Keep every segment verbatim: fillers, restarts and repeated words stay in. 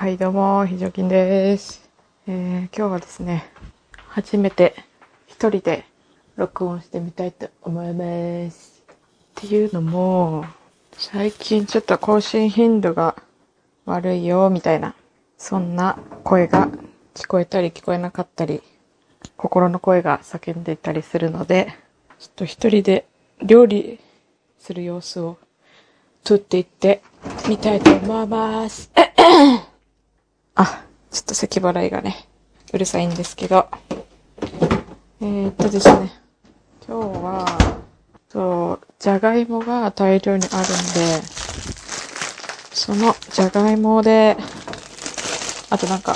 はいどうも、非常勤です、えー、今日はですね、初めて一人で録音してみたいと思います。っていうのも、最近ちょっと更新頻度が悪いよみたいな、そんな声が聞こえたり聞こえなかったり、心の声が叫んでいたりするので、ちょっと一人で料理する様子を撮っていってみたいと思います。あ、ちょっと咳払いがね、うるさいんですけど。えーっとですね、今日は、そう、じゃがいもが大量にあるんで、そのじゃがいもで、あとなんか、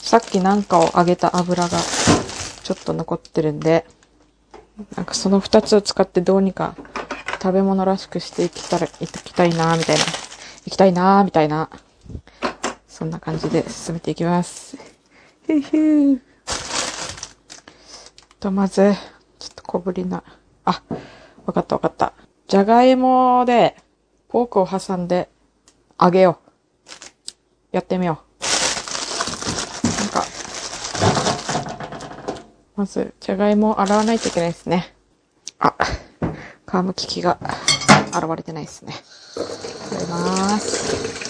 さっきなんかを揚げた油がちょっと残ってるんで、なんかその二つを使ってどうにか食べ物らしくしていきたら、いきたいなぁみたいな。いきたいなぁみたいな。そんな感じで進めていきます。ひひと、まず、ちょっと小ぶりな。あ、わかったわかった。じゃがいもで、フォークを挟んで、揚げよう。やってみよう。まず、じゃがいもを洗わないといけないですね。あ、皮むき器が現れてないですね。洗います。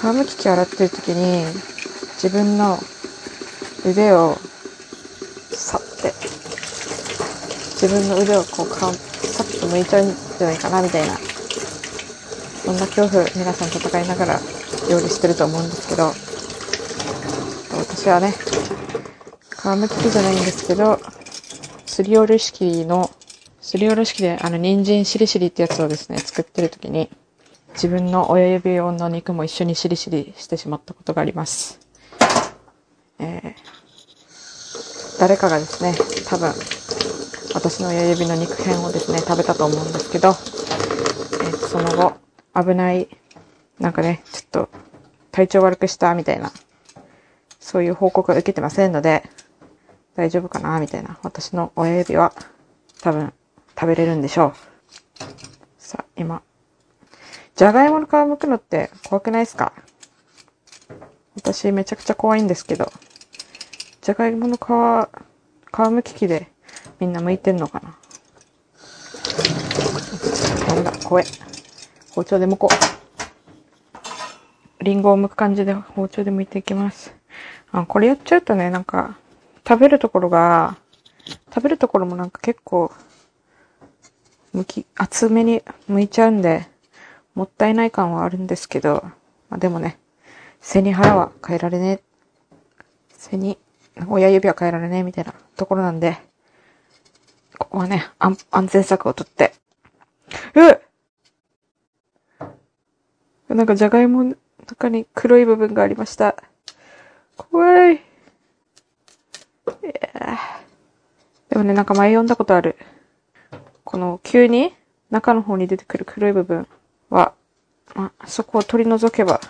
皮むき器洗ってるときに、自分の腕を、さって、自分の腕をこう、皮、さっと剥いちゃうんじゃないかな、みたいな。そんな恐怖、皆さん戦いながら料理してると思うんですけど、私はね、皮むき器じゃないんですけど、すりおろし器の、すりおろし器であの人参しりしりってやつをですね、作ってるときに、自分の親指用の肉も一緒にしりしりしてしまったことがあります。えー、誰かがですね、多分、私の親指の肉片をですね、食べたと思うんですけど、えー、その後、危ない、なんかね、ちょっと体調悪くしたみたいな、そういう報告を受けてませんので、大丈夫かなみたいな。私の親指は多分食べれるんでしょう。さあ、今。じゃがいもの皮むくのって怖くないですか？私めちゃくちゃ怖いんですけど。じゃがいもの皮、皮むき器でみんな剥いてんのかな？なんだ、怖い。包丁で剥こう。リンゴを剥く感じで包丁で剥いていきます。あ、これやっちゃうとね、なんか、食べるところが、食べるところもなんか結構、むき、厚めに剥いちゃうんで、もったいない感はあるんですけど、まあ、でもね、背に腹は変えられねえ、背に、親指は変えられねえみたいなところなんで、ここはね、安、安全策をとって。うっ！なんかじゃがいもの中に黒い部分がありました。怖い。いやでもね、なんか前読んだことある。この急に中の方に出てくる黒い部分は、まあ、そこを取り除けば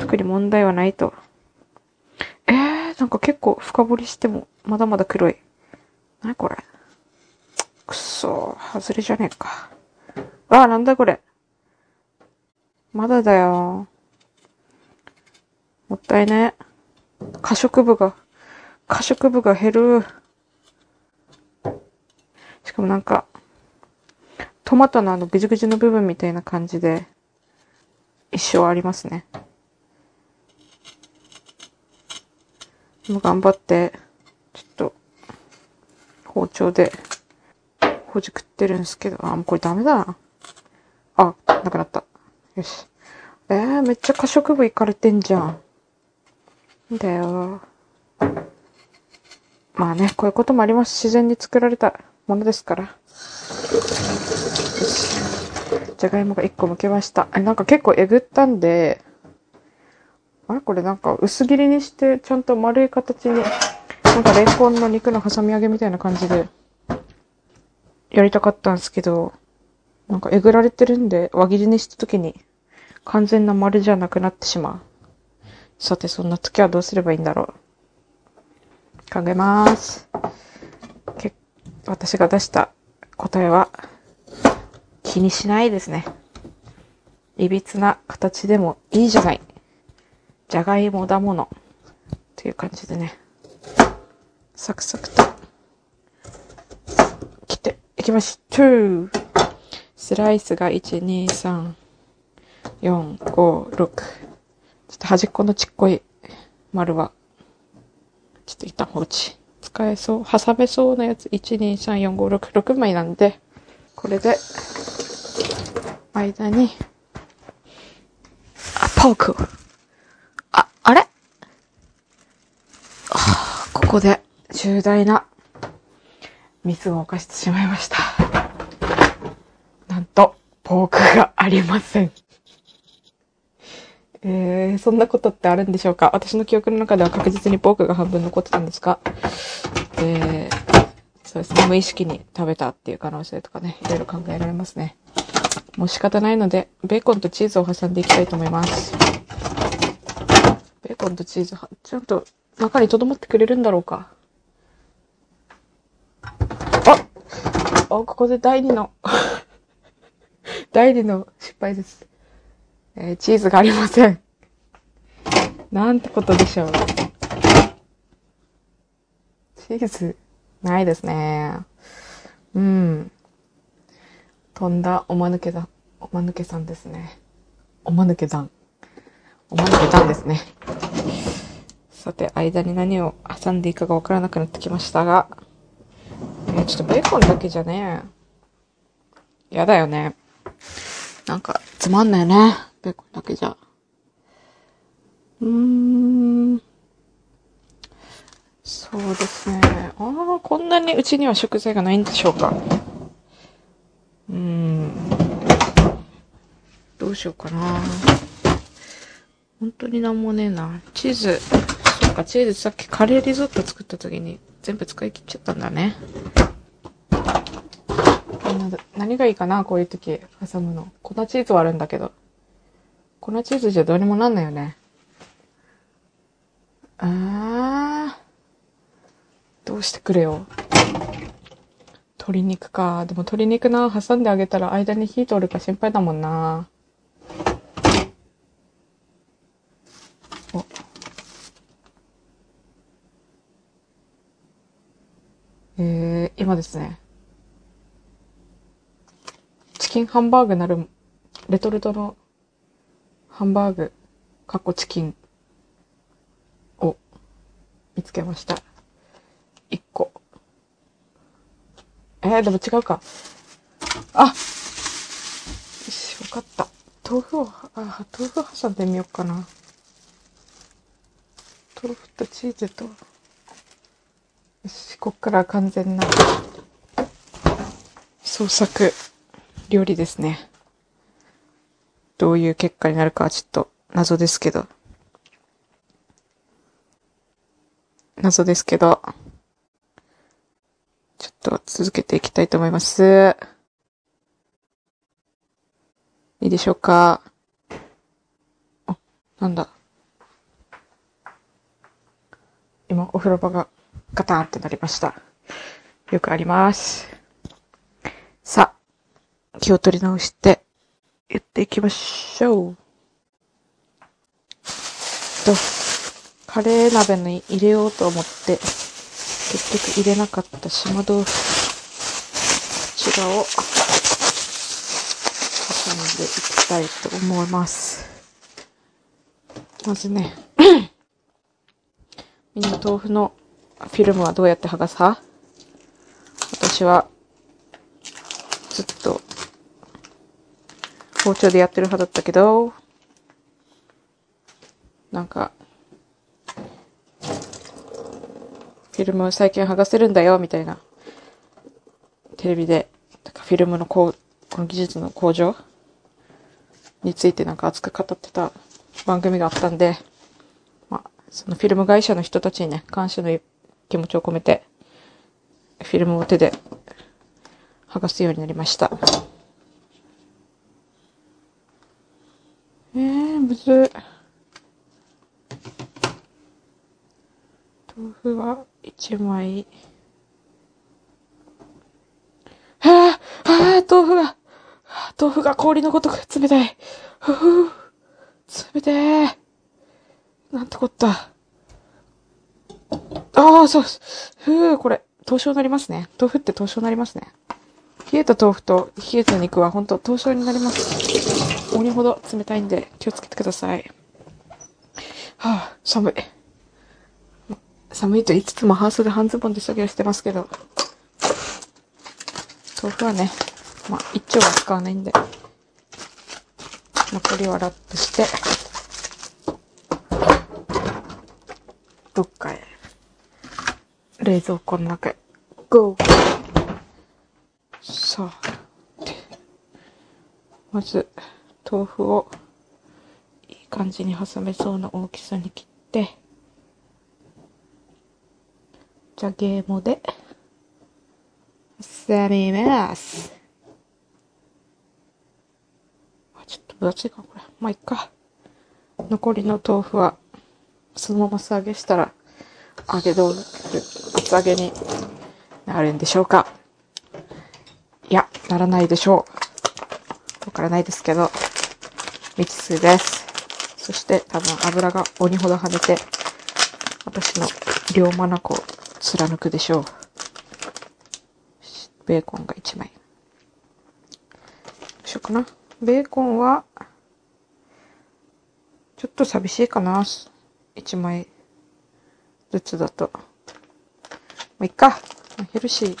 特に問題はないと。えー、なんか結構深掘りしてもまだまだ黒い。なにこれ。くそー、外れじゃねえか。わあ、なんだこれ。まだだよ。もったいねえ。可食部が、可食部が減る。しかもなんか、トマトのあのぐじゅぐじゅの部分みたいな感じで、一生ありますね。もう頑張って、ちょっと、包丁で、ほじくってるんですけど、あ、もうこれダメだな。あ、なくなった。よし。えー、めっちゃ可食部いかれてんじゃん。だよ。まあね、こういうこともあります。自然に作られたものですから。よし。じゃがいもがいっこ剥けました。え、なんか結構えぐったんで、あれこれなんか薄切りにして、ちゃんと丸い形に、なんかレンコンの肉の挟み揚げみたいな感じで、やりたかったんですけど、なんかえぐられてるんで、輪切りにした時に、完全な丸じゃなくなってしまう。さて、そんな時はどうすればいいんだろう。考えまーす。け、私が出した答えは、気にしないですね。いびつな形でもいいじゃない。じゃがいもだもの。という感じでね。サクサクと切っていきましょう。スライスがいち、に、さん、よん、ご、ろく。ちょっと端っこのちっこい丸は、ちょっと一旦放置。使えそう、挟めそうなやつ、いち、に、さん、よん、ご、ろく、ろくまいなんで、これで、間に、あ、ポークを。あ、あれ、あ、ここで、重大な、ミスを犯してしまいました。なんと、ポークがありません。えー、そんなことってあるんでしょうか。私の記憶の中では確実にポークが半分残ってたんですが、えー、そうですね、無意識に食べたっていう可能性とかね、いろいろ考えられますね。もう仕方ないので、ベーコンとチーズを挟んでいきたいと思います。ベーコンとチーズは、ちゃんと中に留まってくれるんだろうか。ああ、ここで第二の、第二の失敗です。えー、チーズがありません。なんてことでしょう。チーズ、ないですね。うん。飛んだおまぬけだ、おまぬけさんですね。おまぬけだん。おまぬけだんですね。さて、間に何を挟んでいいかがわからなくなってきましたが、えー、ちょっとベーコンだけじゃねえ。やだよね。なんか、つまんないね。ベーコンだけじゃ。うーん。そうですね。ああ、こんなにうちには食材がないんでしょうか。うーん。どうしようかな。本当になんもねえな。チーズ。そっか、チーズさっきカレーリゾット作った時に全部使い切っちゃったんだね。何がいいかな、こういう時挟むの。粉チーズはあるんだけど、粉チーズじゃどうにもなんないよね。あー、どうしてくれよ。鶏肉か。でも鶏肉な、挟んであげたら間に火通るか心配だもんな。お、えー、今ですね、チキンハンバーグなる、レトルトのハンバーグ、かっこチキンを見つけました。いっこ。えー、でも違うか。あ、よし、わかった。豆腐を、あ、豆腐挟んでみようかな。豆腐とチーズと、よし、こっから完全な創作。料理ですね。どういう結果になるかはちょっと謎ですけど。謎ですけど。ちょっと続けていきたいと思います。いいでしょうか。あ、なんだ。今、お風呂場がガタンってなりました。よくあります。さあ。気を取り直して、やっていきましょう。と、カレー鍋に入れようと思って、結局入れなかった島豆腐、こちらを、挟んでいきたいと思います。まずね、みんな豆腐のフィルムはどうやって剥がす派？私は、ずっと、包丁でやってる派だったけど、なんかフィルムを最近剥がせるんだよみたいな、テレビでなんかフィルムのこう、この技術の向上についてなんか熱く語ってた番組があったんで、まあ、そのフィルム会社の人たちにね、感謝の気持ちを込めてフィルムを手で剥がすようになりました。えー、むずい。豆腐は一枚。あー、あー、豆腐が、豆腐が氷のごとく冷たい。あふぅ、冷てぇ。なんてこった。ああ、そうです。ふぅ、これ、凍傷になりますね。豆腐って凍傷になりますね。冷えた豆腐と冷えた肉は本当凍傷になります。鬼ほど冷たいんで気をつけてください。はぁ、寒い。寒いと言いつつも半袖半ズボンで作業してますけど、豆腐はね、まあ、一丁は使わないんで、残りはラップして、どっかへ、冷蔵庫の中へ、ゴー。さあ、まず、豆腐を、いい感じに挟めそうな大きさに切って、じゃげいもで、挟みます。ちょっと分厚いかこれ。まあ、いっか。残りの豆腐は、そのまま素揚げしたら、揚げ豆腐、厚揚げになるんでしょうか。いや、ならないでしょう。わからないですけど、未知数です。そして、多分油が鬼ほど跳ねて、私の両眼を貫くでしょう。ベーコンがいちまい。どうしようかな。ベーコンは、ちょっと寂しいかな。一枚ずつだと。もういっか。ヘルシー。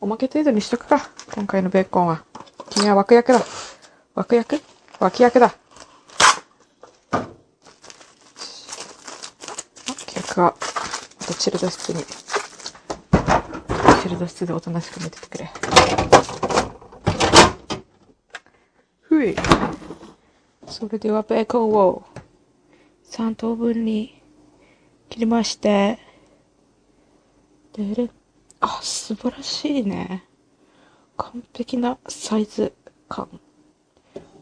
おまけ程度にしとくか。今回のベーコンは。君は脇役だ。脇役？脇役だ。脇役は、またチルド室に、チルド室でおとなしく見ててくれ。それではベーコンをさん等分に切りまして、でれあ、素晴らしいね。完璧なサイズ感。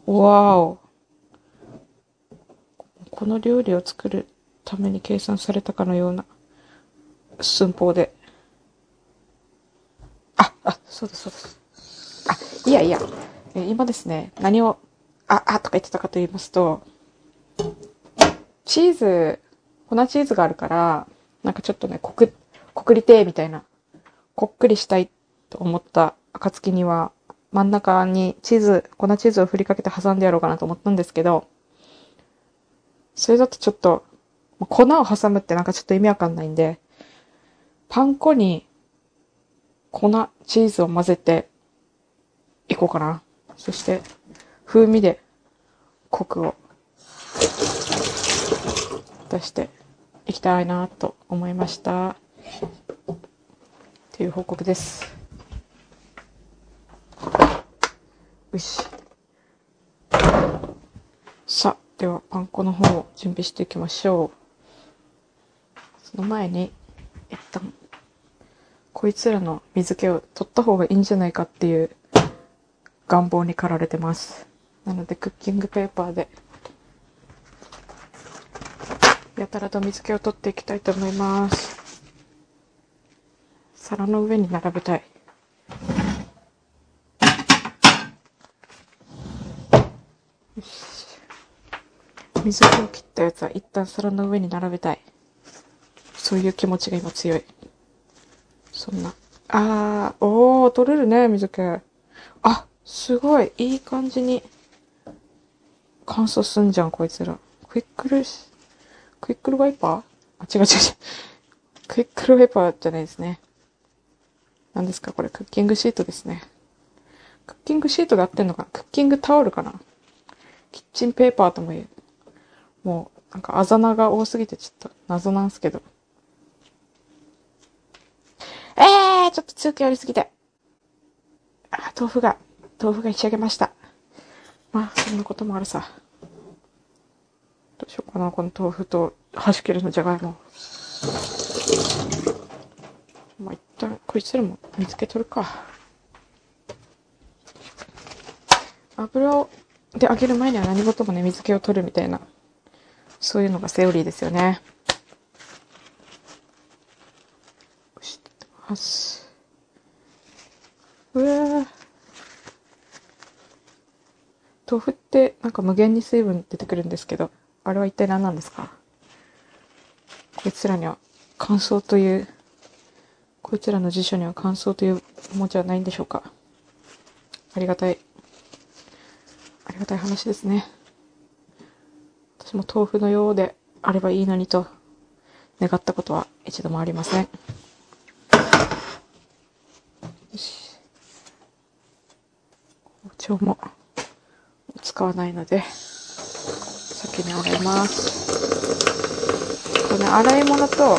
わお。この料理を作るために計算されたかのような寸法で、ああ、そうだそうだ、あ、いやいや、今ですね、何を、あ、あとか言ってたかと言いますと、チーズ、粉チーズがあるから、なんかちょっとね、こく、こくりてーみたいな、こっくりしたいと思った暁には、真ん中にチーズ、粉チーズを振りかけて挟んでやろうかなと思ったんですけど、それだとちょっと、粉を挟むってなんかちょっと意味わかんないんで、パン粉に粉、チーズを混ぜていこうかな。そして、風味で、コクを出していきたいなと思いました。という報告です。よし。さあ、ではパン粉の方を準備していきましょう。その前に、一旦、こいつらの水気を取った方がいいんじゃないかっていう、願望に駆られてます。なのでクッキングペーパーでやたらと水気を取っていきたいと思います。皿の上に並べたい。よし。水気を切ったやつは一旦皿の上に並べたい。そういう気持ちが今強い。そんな。あー、おー、取れるね、水気。あ、すごい、いい感じに乾燥すんじゃん、こいつら。クイックル、クイックルワイパー？あ、違う違う違う。クイックルワイパーじゃないですね。何ですか、これ、クッキングシートですね。クッキングシートで合ってんのかな？クッキングタオルかな？キッチンペーパーとも言う。もう、なんかあざなが多すぎてちょっと謎なんすけど。えー、ちょっと強くやりすぎて。あ、豆腐が、豆腐が仕上げました。まあ、そんなこともあるさ。どうしようかな、この豆腐と、端切れのじゃがいも。まあ、一旦、こいつらも見つけとるか。油を、で、揚げる前には何事もね、水気を取るみたいな、そういうのがセオリーですよね。押してます。うわぁ。豆腐ってなんか無限に水分出てくるんですけど、あれは一体何なんですか？こいつらには乾燥というこいつらの辞書には乾燥という文字はないんでしょうか？ありがたいありがたい話ですね。私も豆腐のようであればいいのにと願ったことは一度もありません。よし、包丁も使わないので先に洗います。この、ね、洗い物とを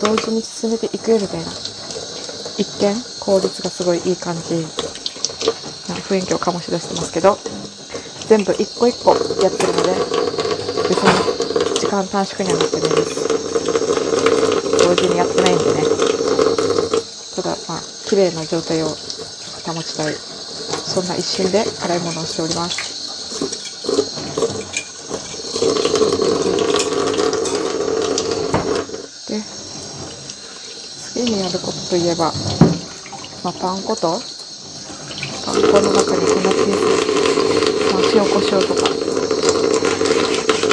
同時に進めていくよりで一見効率がすごいいい感じな雰囲気を醸し出してますけど、全部一個一個やってるので別に時間短縮にはなってないです。同時にやってないんでね。ただまあ綺麗な状態を保ちたい、そんな一心で洗い物をしております。で、次にやることといえば、まあ、パン粉とパン粉の中に粉チーズ、まあ、塩コショウとか、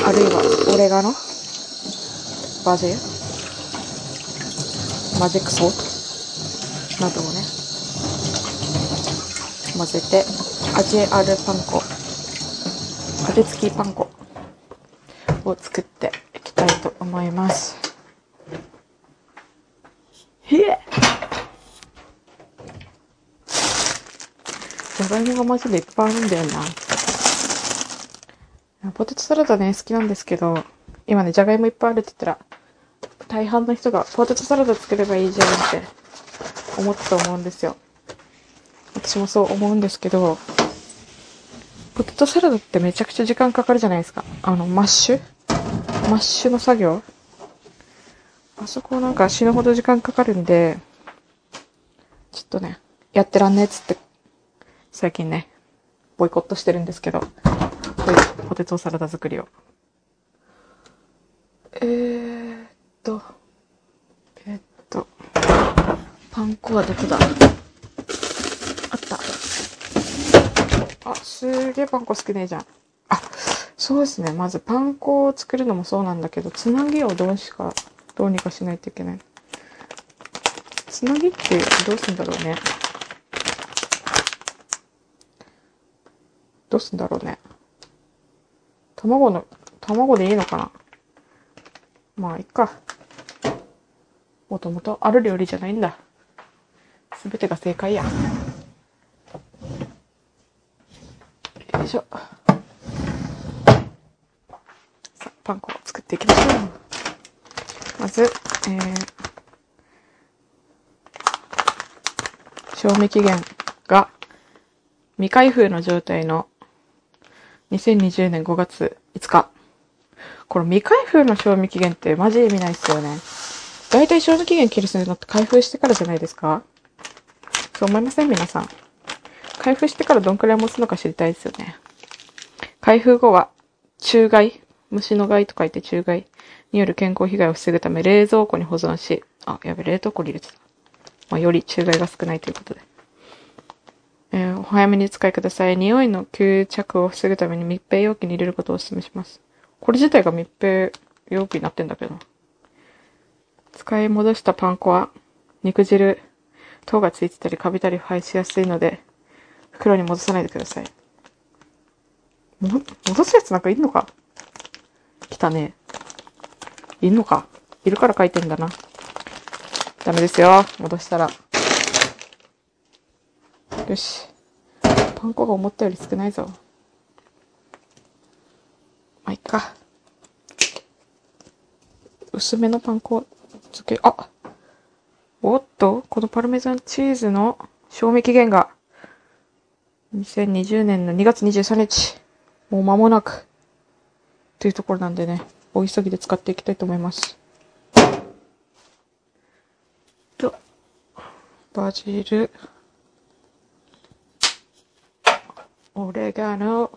あるいはオレガノ、バジル、マジックソートなどをね混ぜて、味あるパン粉、味付きパン粉を作っていきたいと思います。へえ、じゃがいもがマジでいっぱいあるんだよな。ポテトサラダね、好きなんですけど、今ね、じゃがいもいっぱいあるって言ったら大半の人がポテトサラダ作ればいいじゃんって思ったと思うんですよ。私もそう思うんですけど、ポテトサラダってめちゃくちゃ時間かかるじゃないですか。あのマッシュマッシュの作業、あそこなんか死ぬほど時間かかるんで、ちょっとねやってらんねえっつって最近ねボイコットしてるんですけど、こういうポテトサラダ作りを。えーっとえー、っとパン粉はどこだ？あ、すげえパン粉少ねえじゃん。あ、そうですね。まずパン粉を作るのもそうなんだけど、つなぎをどうしか、どうにかしないといけない。つなぎってどうすんだろうね。どうすんだろうね。卵の、卵でいいのかな。まあ、いっか。もともとある料理じゃないんだ。すべてが正解や。よいしょ。さ、パン粉を作っていきましょう。まず、えー、賞味期限が未開封の状態のにせんにじゅうねんごがついつか。これ未開封の賞味期限ってマジ意味ないっすよね。だいたい賞味期限切りするのって開封してからじゃないですか？そう思いません？皆さん。開封してからどんくらい持つのか知りたいですよね。開封後は、虫害、虫の害と書いて虫害による健康被害を防ぐため冷蔵庫に保存し、あ、やべ、冷凍庫に入れてた。まあ、より虫害が少ないということで。えー、お早めにお使いください。匂いの吸着を防ぐために密閉容器に入れることをお勧めします。これ自体が密閉容器になってんだけど。使い戻したパン粉は、肉汁、糖がついてたり、カビたり腐敗しやすいので、袋に戻さないでください。も、戻すやつなんかいんのか？来たね。いんのか？いるから書いてんだな。ダメですよ。戻したら。よし。パン粉が思ったより少ないぞ。まあ、いっか。薄めのパン粉つけ、あ！おっと、このパルメザンチーズの賞味期限がにせんにじゅうねんのにがつにじゅうさんにち、もう間もなくというところなんでね、お急ぎで使っていきたいと思います。とバジル、オレガノ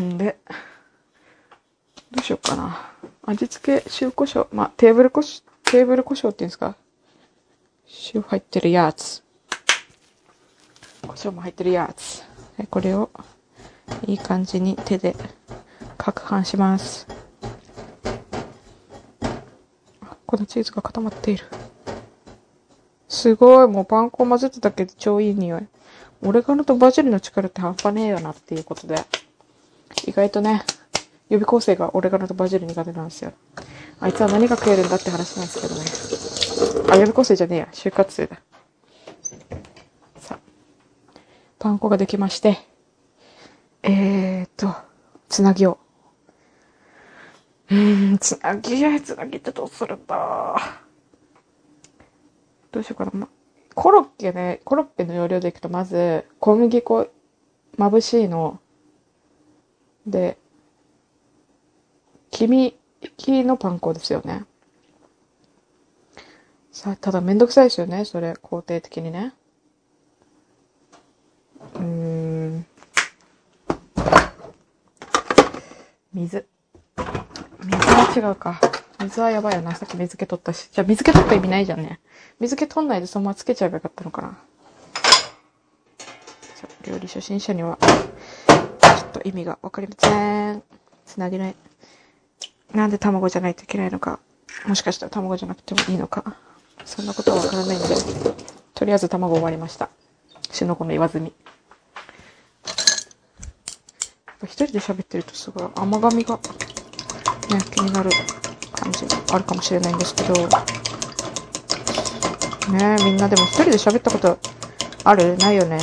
んで、どうしようかな。味付け塩コショウ、まあ、テーブルコシテーブルコショウっていうんですか、塩入ってるやつ、こ塩も入ってるやつ。これをいい感じに手で攪拌します。このチーズが固まっている。すごい、もうパン粉を混ぜただけで超いい匂い。オレガノとバジルの力って半端ねえよなっていうことで、意外とね、予備校生がオレガノとバジル苦手なんですよ。あいつは何が食えるんだって話なんですけどね。あ、予備校生じゃねえや、就活生だ。さあ、パン粉ができまして、えーっと、つなぎを。うーん、つなぎや、つなぎってどうするんだ。どうしようかな。ま、コロッケね、コロッケの要領でいくと、まず、小麦粉、まぶしいの。で、黄身のパン粉ですよね。さあ、ただめんどくさいですよね、それ、工程的にね。うーん。水。水は違うか。水はやばいよな。さっき水気取ったし。じゃあ水気取った意味ないじゃんね。水気取んないでそのままつけちゃえばよかったのかな。料理初心者には、ちょっと意味がわかりません。つなぎない。なんで卵じゃないといけないのか。もしかしたら卵じゃなくてもいいのか。そんなことはわからないんで。とりあえず卵を割りました。死の子の言わずに。やっぱ一人で喋ってるとすごい甘噛みが、ね、気になる感じがあるかもしれないんですけど。ねえ、みんなでも一人で喋ったことある？ないよね。